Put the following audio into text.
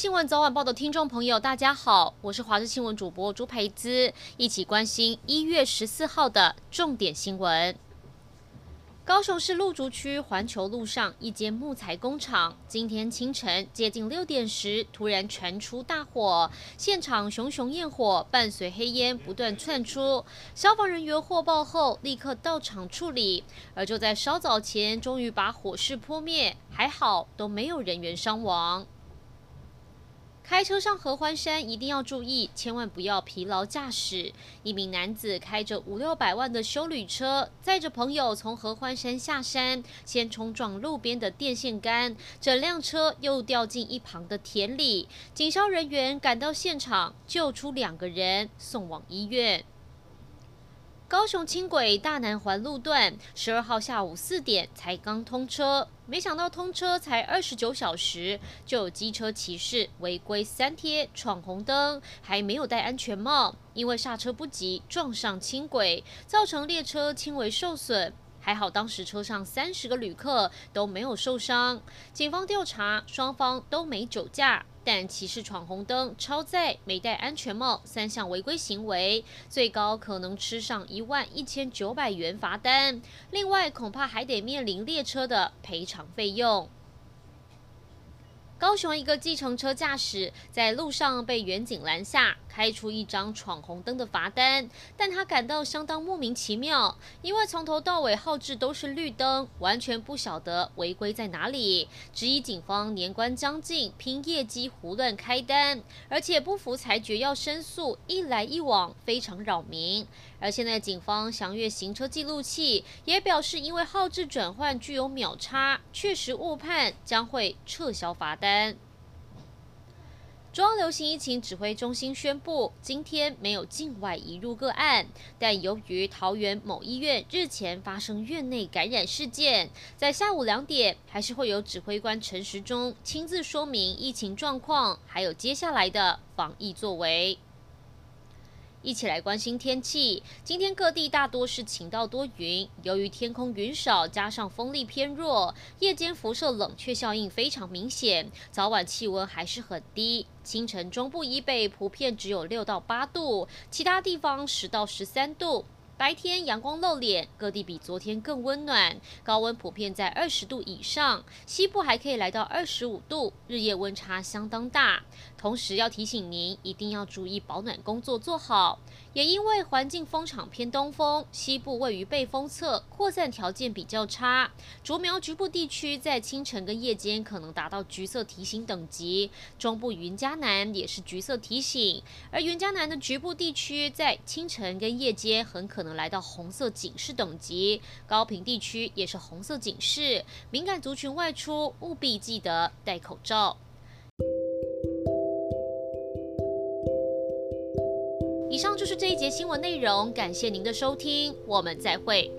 新闻早晚报的听众朋友，大家好，我是华视新闻主播朱培姿，一起关心1月14号的重点新闻。高雄市路竹区环球路上一间木材工厂，今天清晨接近6点时，突然传出大火，现场熊熊焰火伴随黑烟不断窜出，消防人员获报后立刻到场处理，而就在稍早前，终于把火势扑灭，还好都没有人员伤亡。开车上合欢山一定要注意，千万不要疲劳驾驶。一名男子开着500-600万的休旅车，载着朋友从合欢山下山，先冲撞路边的电线杆，整辆车又掉进一旁的田里。警消人员赶到现场，救出2个人，送往医院。高雄轻轨大南环路段12号下午4点才刚通车，没想到通车才29小时，就有机车骑士违规3贴闯红灯，还没有戴安全帽，因为刹车不及撞上轻轨，造成列车轻微受损。还好当时车上30个旅客都没有受伤。警方调查，双方都没酒驾，但骑士闯红灯、超载、没戴安全帽3项违规行为，最高可能吃上11900元罚单，另外恐怕还得面临列车的赔偿费用。高雄一个计程车驾驶在路上被远警拦下，开出1张闯红灯的罚单，但他感到相当莫名其妙，因为从头到尾号志都是绿灯，完全不晓得违规在哪里，质疑警方年关将近，拼业绩胡乱开单，而且不服裁决要申诉，一来一往非常扰民。而现在警方详阅行车记录器，也表示因为号志转换具有秒差，确实误判，将会撤销罚单。中央流行疫情指挥中心宣布，今天没有境外移入个案，但由于桃园某医院日前发生院内感染事件，在下午2点还是会有指挥官陈时中亲自说明疫情状况，还有接下来的防疫作为。一起来关心天气。今天各地大多是晴到多云，由于天空云少加上风力偏弱，夜间辐射冷却效应非常明显，早晚气温还是很低。清晨中部以北普遍只有6到8度，其他地方10到13度。白天阳光露脸，各地比昨天更温暖，高温普遍在20度以上，西部还可以来到25度，日夜温差相当大。同时要提醒您，一定要注意保暖工作做好。也因为环境风场偏东风，西部位于背风侧，扩散条件比较差，竹苗局部地区在清晨跟夜间可能达到橘色提醒等级，中部云嘉南也是橘色提醒，而云嘉南的局部地区在清晨跟夜间很可能来到红色警示等级，高屏地区也是红色警示，敏感族群外出务必记得戴口罩。以上就是这一节新闻内容，感谢您的收听，我们再会。